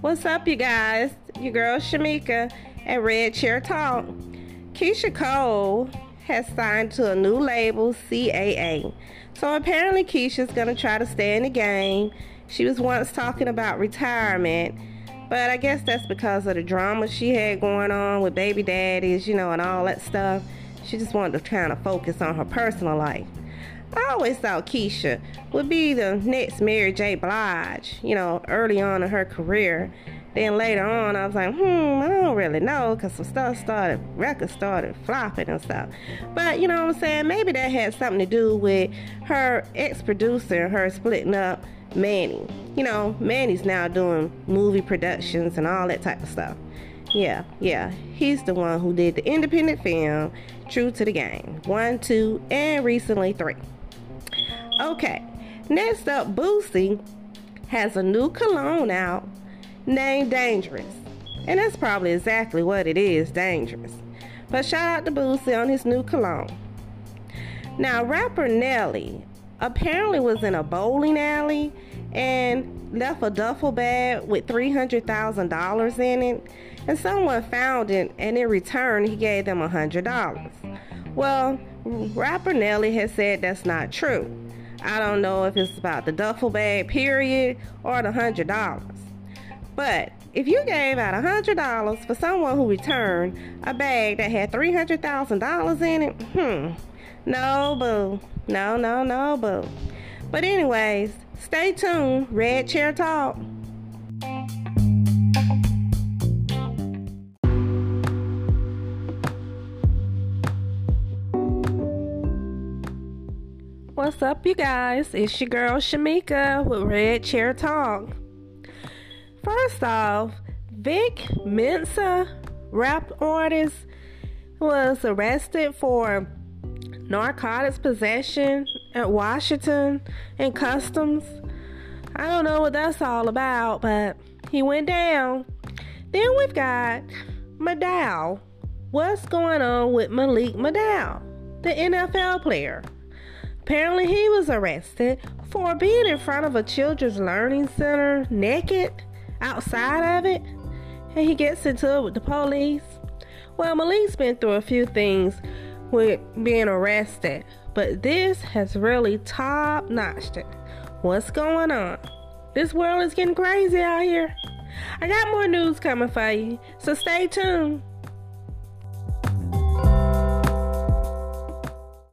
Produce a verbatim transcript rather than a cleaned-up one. What's up, you guys? Your girl Shamika and Red Chair Talk. Keyshia Cole has signed to a new label, C A A. So apparently Keyshia's gonna try to stay in the game. She was once talking about retirement, but I guess that's because of the drama she had going on with baby daddies, you know, and all that stuff. She just wanted to kind of focus on her personal life. I always thought Keyshia would be the next Mary J. Blige, you know, early on in her career. Then later on, I was like, hmm, I don't really know, because some stuff started, records started flopping and stuff. But, you know what I'm saying, maybe that had something to do with her ex-producer and her splitting up Manny. You know, Manny's now doing movie productions and all that type of stuff. Yeah, yeah, he's the one who did the independent film, True to the Game, one, two, and recently three. Okay, next up, Boosie has a new cologne out named Dangerous, and that's probably exactly what it is, dangerous. But shout out to Boosie on his new cologne. Now, rapper Nelly apparently was in a bowling alley and left a duffel bag with three hundred thousand dollars in it, and someone found it, and in return he gave them one hundred dollars. Well, rapper Nelly has said that's not true. I don't know if it's about the duffel bag period or the one hundred dollars. But if you gave out one hundred dollars for someone who returned a bag that had three hundred thousand dollars in it, hmm, no, boo. No, no, no, boo. But anyways, stay tuned. Red Chair Talk. What's up, you guys? It's your girl Shamika with Red Chair Talk. First off, Vic Mensa, rap artist, was arrested for narcotics possession at Washington and customs. I don't know what that's all about, but he went down. Then we've got Madal. What's going on with Malik Madal, the N F L player? Apparently he was arrested for being in front of a children's learning center naked outside of it, and he gets into it with the police. Well, Malik's been through a few things with being arrested, but this has really top-notched it. What's going on? This world is getting crazy out here. I got more news coming for you, so stay tuned.